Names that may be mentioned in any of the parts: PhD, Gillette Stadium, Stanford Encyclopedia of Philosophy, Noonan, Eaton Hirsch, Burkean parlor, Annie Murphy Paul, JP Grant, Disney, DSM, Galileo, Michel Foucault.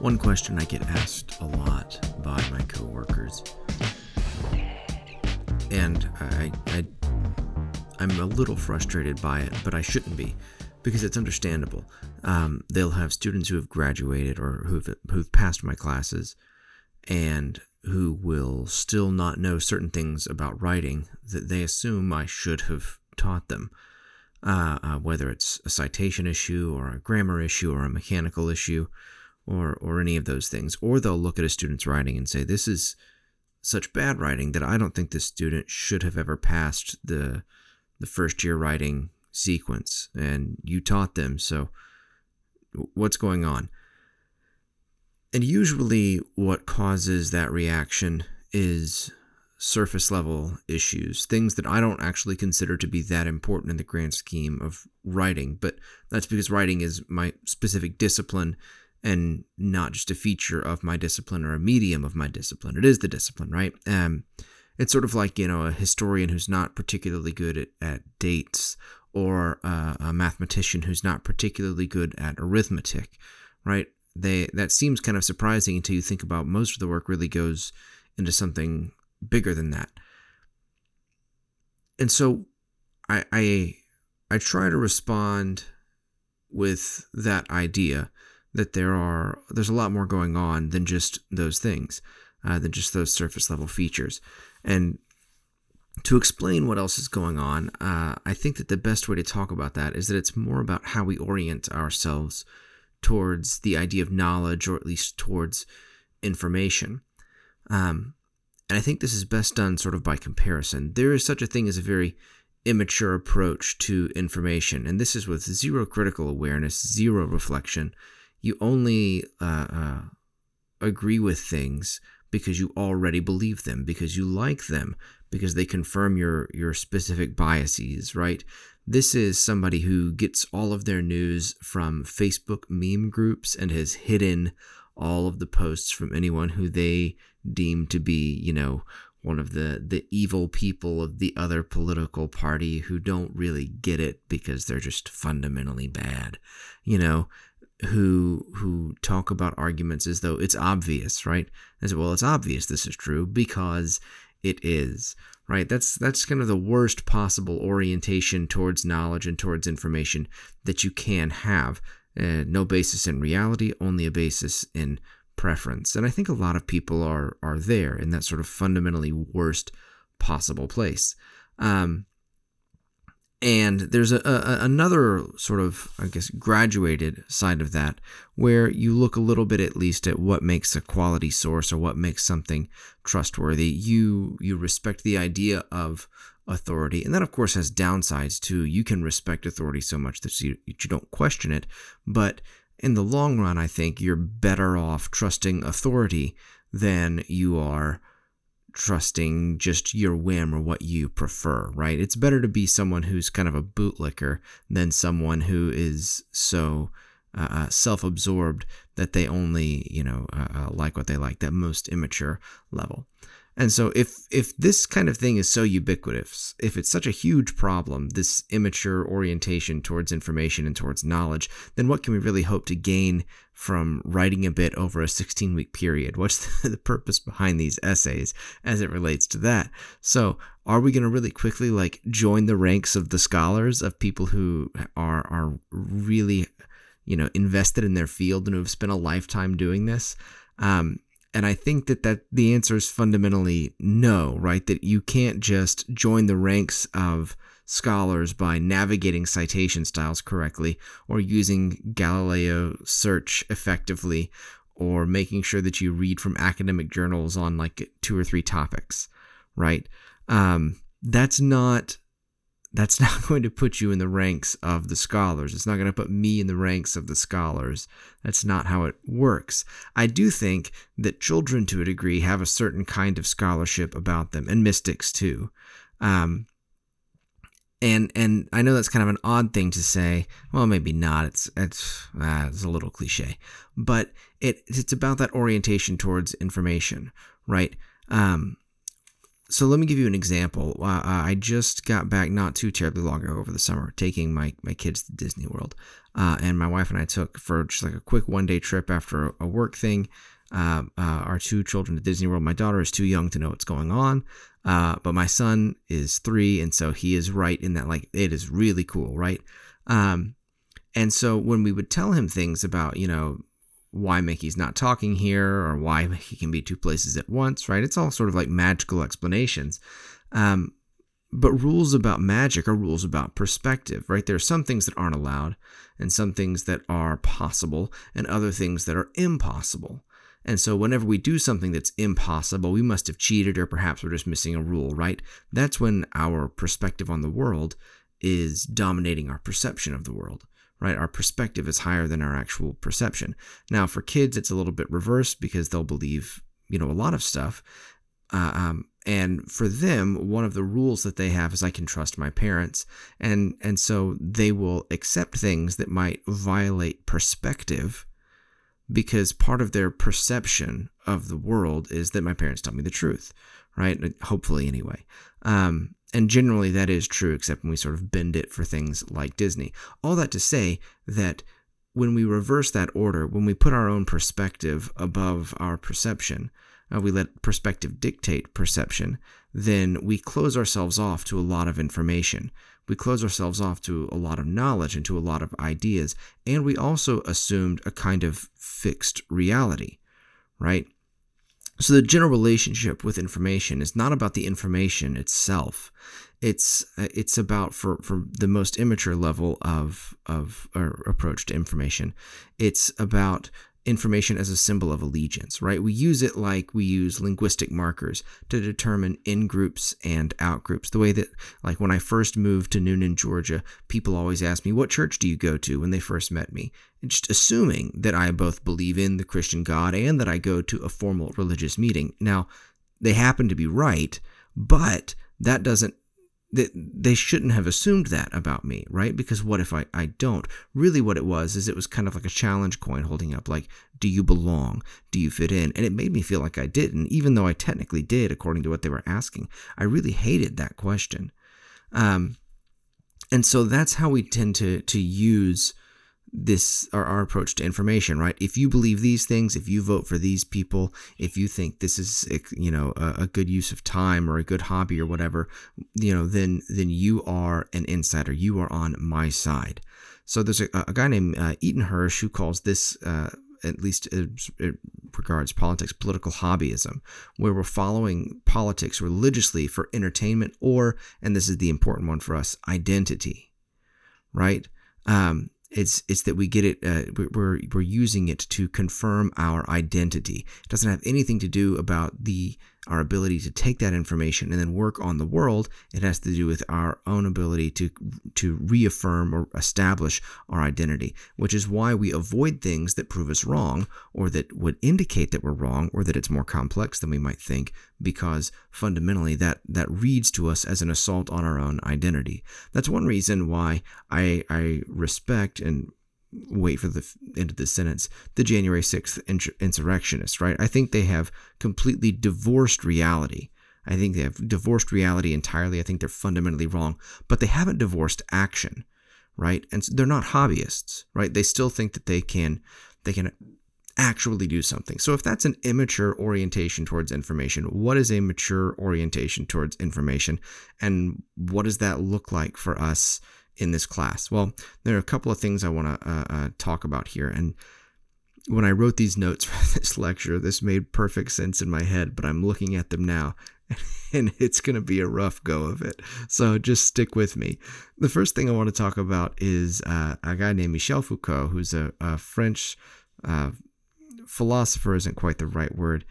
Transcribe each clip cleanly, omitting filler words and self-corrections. One question I get asked a lot by my coworkers, and I'm a little frustrated by it, but I shouldn't be, because it's understandable. They'll have students who have graduated or who've passed my classes and who will still not know certain things about writing that they assume I should have taught them, whether it's a citation issue or a grammar issue or a mechanical issue or any of those things. Or they'll look at a student's writing and say, this is such bad writing that I don't think this student should have ever passed the first year writing sequence, and you taught them, so what's going on? And usually what causes that reaction is surface level issues, things that I don't actually consider to be that important in the grand scheme of writing, but that's because writing is my specific discipline and not just a feature of my discipline or a medium of my discipline. It is the discipline, right? It's sort of like, a historian who's not particularly good at dates, or a mathematician who's not particularly good at arithmetic, right? That seems kind of surprising until you think about most of the work really goes into something bigger than that. And so I try to respond with that idea that there's a lot more going on than just those things, than just those surface level features. And to explain what else is going on, I think that the best way to talk about that is that it's more about how we orient ourselves towards the idea of knowledge, or at least towards information. And I think this is best done sort of by comparison. There is such a thing as a very immature approach to information, and this is with zero critical awareness, zero reflection. You only agree with things because you already believe them, because you like them, because they confirm your specific biases, right? This is somebody who gets all of their news from Facebook meme groups and has hidden all of the posts from anyone who they deem to be, one of the evil people of the other political party who don't really get it because they're just fundamentally bad, who talk about arguments as though it's obvious, right? I said, well, it's obvious this is true because it is, right? That's kind of the worst possible orientation towards knowledge and towards information that you can have. No basis in reality, only a basis in preference. And I think a lot of people are there in that sort of fundamentally worst possible place. And there's another sort of, graduated side of that, where you look a little bit at least at what makes a quality source or what makes something trustworthy. You respect the idea of authority, and that of course has downsides too. You can respect authority so much that you don't question it, but in the long run, I think you're better off trusting authority than you are trusting just your whim or what you prefer, right? It's better to be someone who's kind of a bootlicker than someone who is so self-absorbed that they only, like what they like, that most immature level. And so if this kind of thing is so ubiquitous, if it's such a huge problem, this immature orientation towards information and towards knowledge, then what can we really hope to gain from writing a bit over a 16-week period? What's the purpose behind these essays as it relates to that? So are we going to really quickly join the ranks of the scholars, of people who are really, invested in their field and who have spent a lifetime doing this? And I think that the answer is fundamentally no, right? That you can't just join the ranks of scholars by navigating citation styles correctly, or using Galileo search effectively, or making sure that you read from academic journals on 2 or 3 topics, right? That's not going to put you in the ranks of the scholars. It's not going to put me in the ranks of the scholars. That's not how it works. I do think that children, to a degree, have a certain kind of scholarship about them, and mystics too. And I know that's kind of an odd thing to say. Well, maybe not. It's a little cliche, but it's about that orientation towards information, right? So let me give you an example. I just got back not too terribly long ago over the summer, taking my kids to Disney World. And my wife and I took, for just like a quick one-day trip after a work thing, our two children to Disney World. My daughter is too young to know what's going on, but my son is 3, and so he is right in that, like, it is really cool, right? And so when we would tell him things about, you know, why Mickey's not talking here, or why Mickey can be two places at once, right? It's all sort of like magical explanations. But rules about magic are rules about perspective, right? There are some things that aren't allowed, and some things that are possible, and other things that are impossible. And so whenever we do something that's impossible, we must have cheated, or perhaps we're just missing a rule, right? That's when our perspective on the world is dominating our perception of the world, right? Our perspective is higher than our actual perception. Now, for kids, it's a little bit reversed, because they'll believe, you know, a lot of stuff. And for them, one of the rules that they have is, I can trust my parents. And so they will accept things that might violate perspective, because part of their perception of the world is that my parents tell me the truth, right? Hopefully, anyway. And generally that is true, except when we sort of bend it for things like Disney. All that to say that when we reverse that order, when we put our own perspective above our perception, we let perspective dictate perception, then we close ourselves off to a lot of information. We close ourselves off to a lot of knowledge and to a lot of ideas. And we also assumed a kind of fixed reality, right? So the general relationship with information is not about the information itself. It's about, for the most immature level of or approach to information, it's about information as a symbol of allegiance, right? We use it like we use linguistic markers to determine in-groups and out-groups. The way that, like, when I first moved to Noonan, Georgia, people always asked me, what church do you go to, when they first met me? And just assuming that I both believe in the Christian God and that I go to a formal religious meeting. Now, they happen to be right, but that doesn't, they shouldn't have assumed that about me, right? Because what if I don't? Really what it was is, it was kind of like a challenge coin holding up, like, do you belong? Do you fit in? And it made me feel like I didn't, even though I technically did, according to what they were asking. I really hated that question. And so that's how we tend to use this, our approach to information, right? If you believe these things, if you vote for these people, if you think this is, you know, a good use of time or a good hobby or whatever, you know, then you are an insider. You are on my side. So there's a guy named Eaton Hirsch who calls this, at least it regards politics, political hobbyism, where we're following politics religiously for entertainment or, and this is the important one for us, identity, right? It's that we get it, we're using it to confirm our identity. It doesn't have anything to do about our ability to take that information and then work on the world. It has to do with our own ability to reaffirm or establish our identity, which is why we avoid things that prove us wrong, or that would indicate that we're wrong, or that it's more complex than we might think, because fundamentally that reads to us as an assault on our own identity. That's one reason why I respect and wait for the end of the sentence, the January 6th insurrectionists, right? I think they have completely divorced reality. I think they have divorced reality entirely. I think they're fundamentally wrong, but they haven't divorced action, right? And so they're not hobbyists, right? They still think that they can actually do something. So if that's an immature orientation towards information, what is a mature orientation towards information? And what does that look like for us in this class? Well, there are a couple of things I want to talk about here. And when I wrote these notes for this lecture, this made perfect sense in my head, but I'm looking at them now and it's going to be a rough go of it. So just stick with me. The first thing I want to talk about is a guy named Michel Foucault, who's a French philosopher, isn't quite the right word.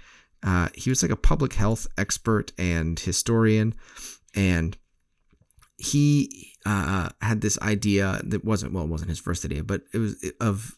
He was like a public health expert and historian, and he had this idea that wasn't his first idea, but it was of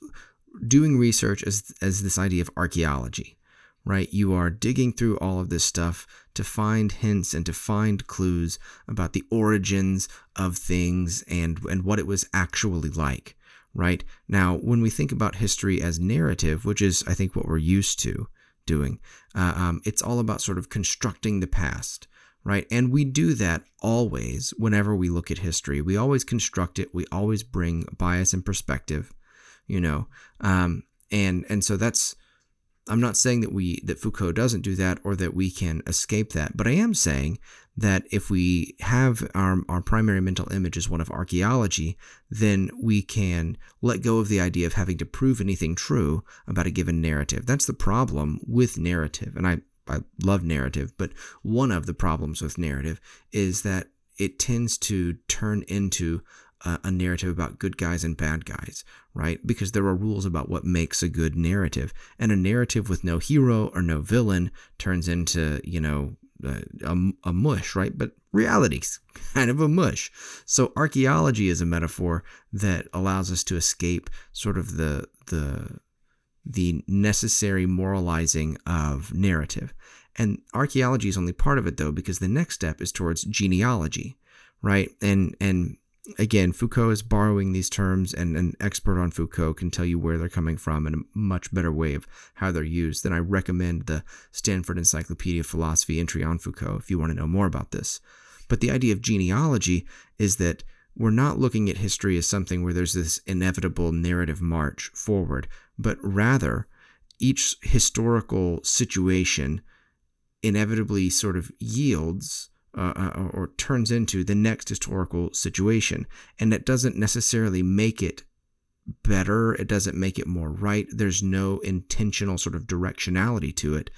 doing research as this idea of archaeology, right? You are digging through all of this stuff to find hints and to find clues about the origins of things and what it was actually like, right? Now, when we think about history as narrative, which is, I think, what we're used to doing, it's all about sort of constructing the past, right? And we do that always whenever we look at history. We always construct it. We always bring bias and perspective, you know. And so that's, I'm not saying that that Foucault doesn't do that or that we can escape that, but I am saying that if we have our primary mental image as one of archaeology, then we can let go of the idea of having to prove anything true about a given narrative. That's the problem with narrative, and I love narrative, but one of the problems with narrative is that it tends to turn into a narrative about good guys and bad guys, right? Because there are rules about what makes a good narrative, and a narrative with no hero or no villain turns into, you know, a mush, right? But reality's kind of a mush. So archaeology is a metaphor that allows us to escape sort of the necessary moralizing of narrative. And archaeology is only part of it, though, because the next step is towards genealogy, right? And again, Foucault is borrowing these terms, and an expert on Foucault can tell you where they're coming from in a much better way of how they're used. Then I recommend the Stanford Encyclopedia of Philosophy entry on Foucault if you want to know more about this. But the idea of genealogy is that we're not looking at history as something where there's this inevitable narrative march forward, but rather each historical situation inevitably sort of yields or turns into the next historical situation. And that doesn't necessarily make it better. It doesn't make it more right. There's no intentional sort of directionality to it.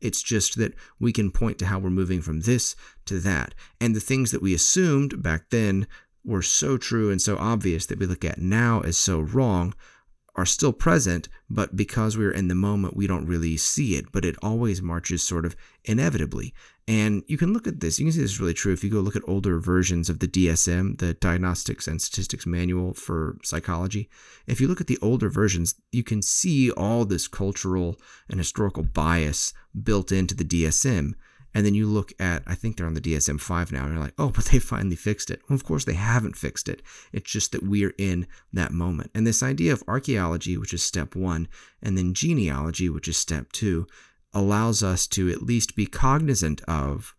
It's just that we can point to how we're moving from this to that. And the things that we assumed back then were so true and so obvious that we look at now as so wrong are still present, but because we're in the moment, we don't really see it, but it always marches sort of inevitably. And you can look at this. You can see this is really true if you go look at older versions of the DSM, the Diagnostics and Statistics Manual for Psychology. If you look at the older versions, you can see all this cultural and historical bias built into the DSM. And then you look at, I think they're on the DSM-5 now, and you're like, oh, but they finally fixed it. Well, of course, they haven't fixed it. It's just that we're in that moment. And this idea of archaeology, which is step one, and then genealogy, which is step two, allows us to at least be cognizant of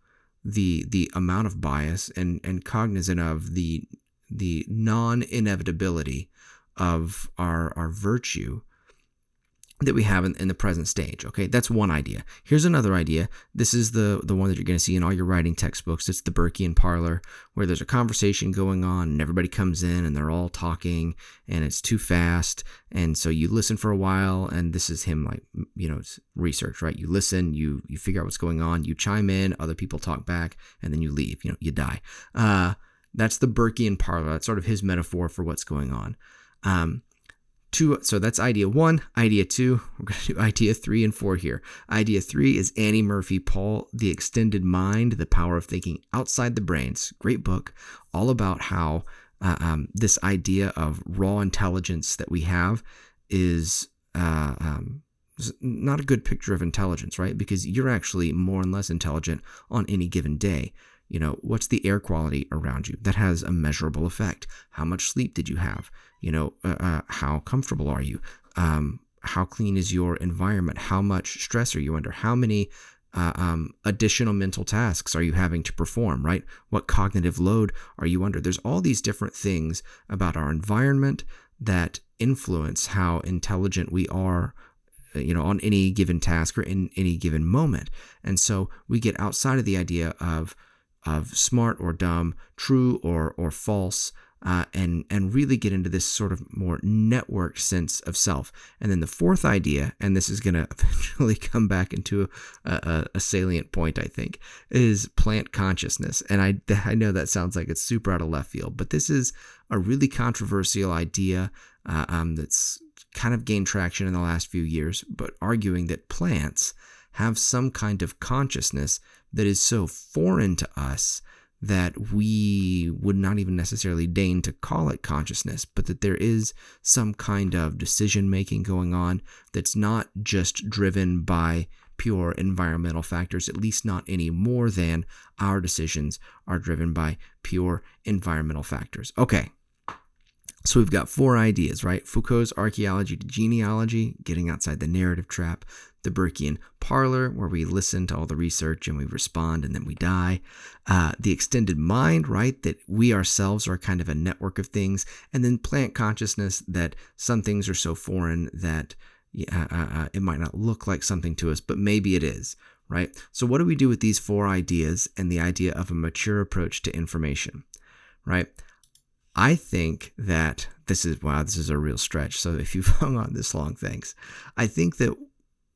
the amount of bias and cognizant of the non-inevitability of our virtue that we have in the present stage. Okay, that's one idea. Here's another idea. This is the one that you're going to see in all your writing textbooks. It's the Burkean parlor, where there's a conversation going on and everybody comes in and they're all talking and it's too fast. And so you listen for a while, and this is him, like, you know, it's research, right? You listen, you figure out what's going on, you chime in, other people talk back, and then you leave, you know, you die. That's the Burkean parlor. That's sort of his metaphor for what's going on. So that's idea one. Idea two, we're going to do idea 3 and 4 here. Idea 3 is Annie Murphy Paul, The Extended Mind, The Power of Thinking Outside the Brains. Great book, all about how this idea of raw intelligence that we have is not a good picture of intelligence, right? Because you're actually more and less intelligent on any given day. You know, what's the air quality around you? That has a measurable effect. How much sleep did you have? You know, how comfortable are you? How clean is your environment? How much stress are you under? How many additional mental tasks are you having to perform, right? What cognitive load are you under? There's all these different things about our environment that influence how intelligent we are, you know, on any given task or in any given moment. And so we get outside of the idea of smart or dumb, true or false, and really get into this sort of more network sense of self. And then the fourth idea, and this is going to eventually come back into a salient point, I think, is plant consciousness. And I know that sounds like it's super out of left field, but this is a really controversial idea that's kind of gained traction in the last few years, but arguing that plants have some kind of consciousness that is so foreign to us that we would not even necessarily deign to call it consciousness, but that there is some kind of decision-making going on that's not just driven by pure environmental factors, at least not any more than our decisions are driven by pure environmental factors. Okay, So we've got four ideas, right? Foucault's archaeology to genealogy, getting outside the narrative trap. The Burkean parlor, where we listen to all the research and we respond and then we die. The extended mind, right, that we ourselves are kind of a network of things. And then plant consciousness, that some things are so foreign that it might not look like something to us, but maybe it is, right? So what do we do with these four ideas and the idea of a mature approach to information, right? I think that this is a real stretch. So if you've hung on this long, thanks. I think that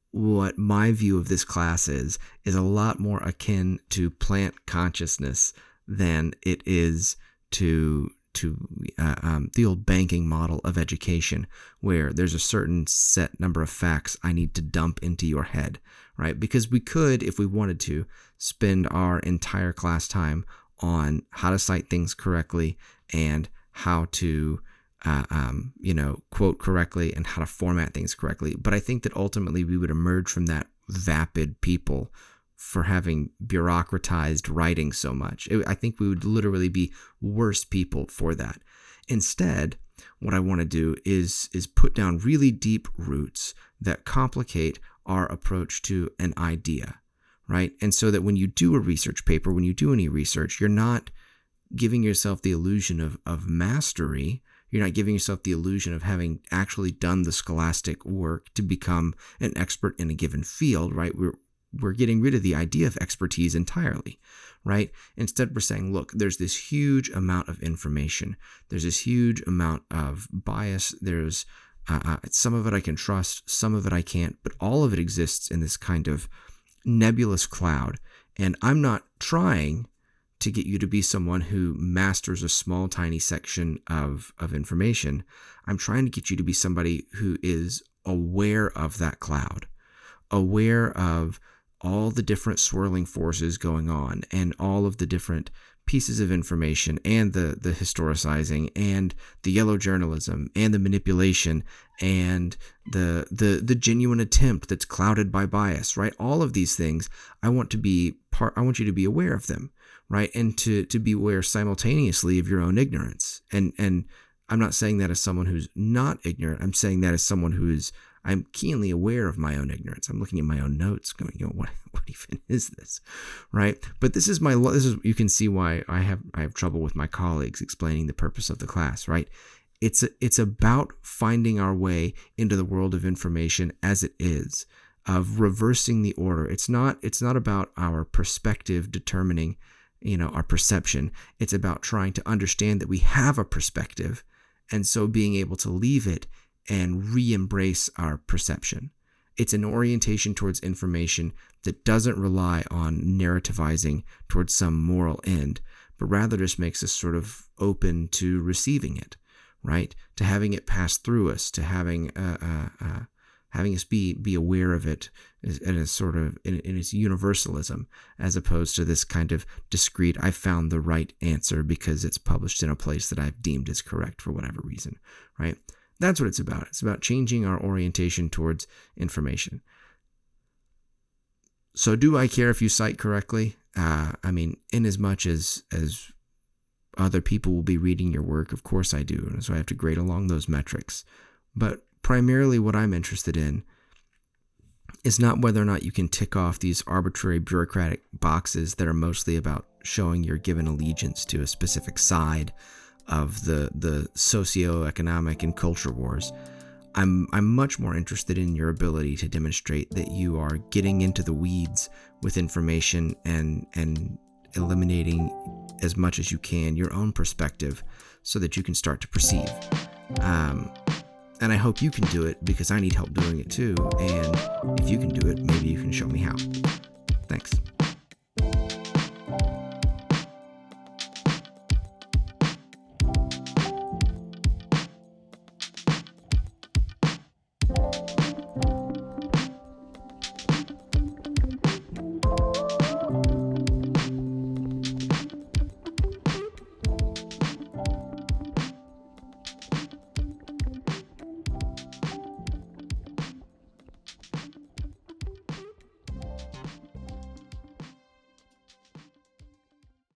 what my view of this class is a lot more akin to plant consciousness than it is to the old banking model of education, where there's a certain set number of facts I need to dump into your head, right? Because we could, if we wanted to, spend our entire class time on how to cite things correctly and how to, quote correctly and how to format things correctly. But I think that ultimately we would emerge from that vapid people for having bureaucratized writing so much. I think we would literally be worse people for that. Instead, what I want to do is put down really deep roots that complicate our approach to an idea, right? And so that when you do a research paper, when you do any research, you're not giving yourself the illusion of mastery. You're not giving yourself the illusion of having actually done the scholastic work to become an expert in a given field, right? We're getting rid of the idea of expertise entirely, right? Instead, we're saying, look, there's this huge amount of information. There's this huge amount of bias. There's some of it I can trust, some of it I can't, but all of it exists in this kind of nebulous cloud. And I'm not trying to get you to be someone who masters a small, tiny section of information. I'm trying to get you to be somebody who is aware of that cloud, aware of all the different swirling forces going on and all of the different pieces of information and the historicizing and the yellow journalism and the manipulation and the genuine attempt that's clouded by bias, right? All of these things, I want you to be aware of them, right? And to be aware simultaneously of your own ignorance. And I'm not saying that as someone who's not ignorant. I'm saying that as someone I'm keenly aware of my own ignorance. I'm looking at my own notes going, what even is this, right? But this is you can see why I have trouble with my colleagues explaining the purpose of the class, right? It's about finding our way into the world of information as it is, of reversing the order. It's not about our perspective determining our perception. It's about trying to understand that we have a perspective, and so being able to leave it and re-embrace our perception. It's an orientation towards information that doesn't rely on narrativizing towards some moral end, but rather just makes us sort of open to receiving it, right? To having it pass through us, to having us be aware of it in a sort of in its universalism, as opposed to this kind of discrete, I found the right answer because it's published in a place that I've deemed is correct for whatever reason, right? That's what it's about. It's about changing our orientation towards information. So do I care if you cite correctly? In as much as other people will be reading your work, of course I do. And so I have to grade along those metrics. But primarily what I'm interested in is not whether or not you can tick off these arbitrary bureaucratic boxes that are mostly about showing your given allegiance to a specific side of the socioeconomic and culture wars. I'm much more interested in your ability to demonstrate that you are getting into the weeds with information and eliminating as much as you can your own perspective so that you can start to perceive. And I hope you can do it, because I need help doing it too. And if you can do it, maybe you can show me how. Thanks.